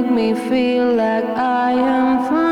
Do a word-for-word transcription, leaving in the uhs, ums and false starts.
make me feel like I am free.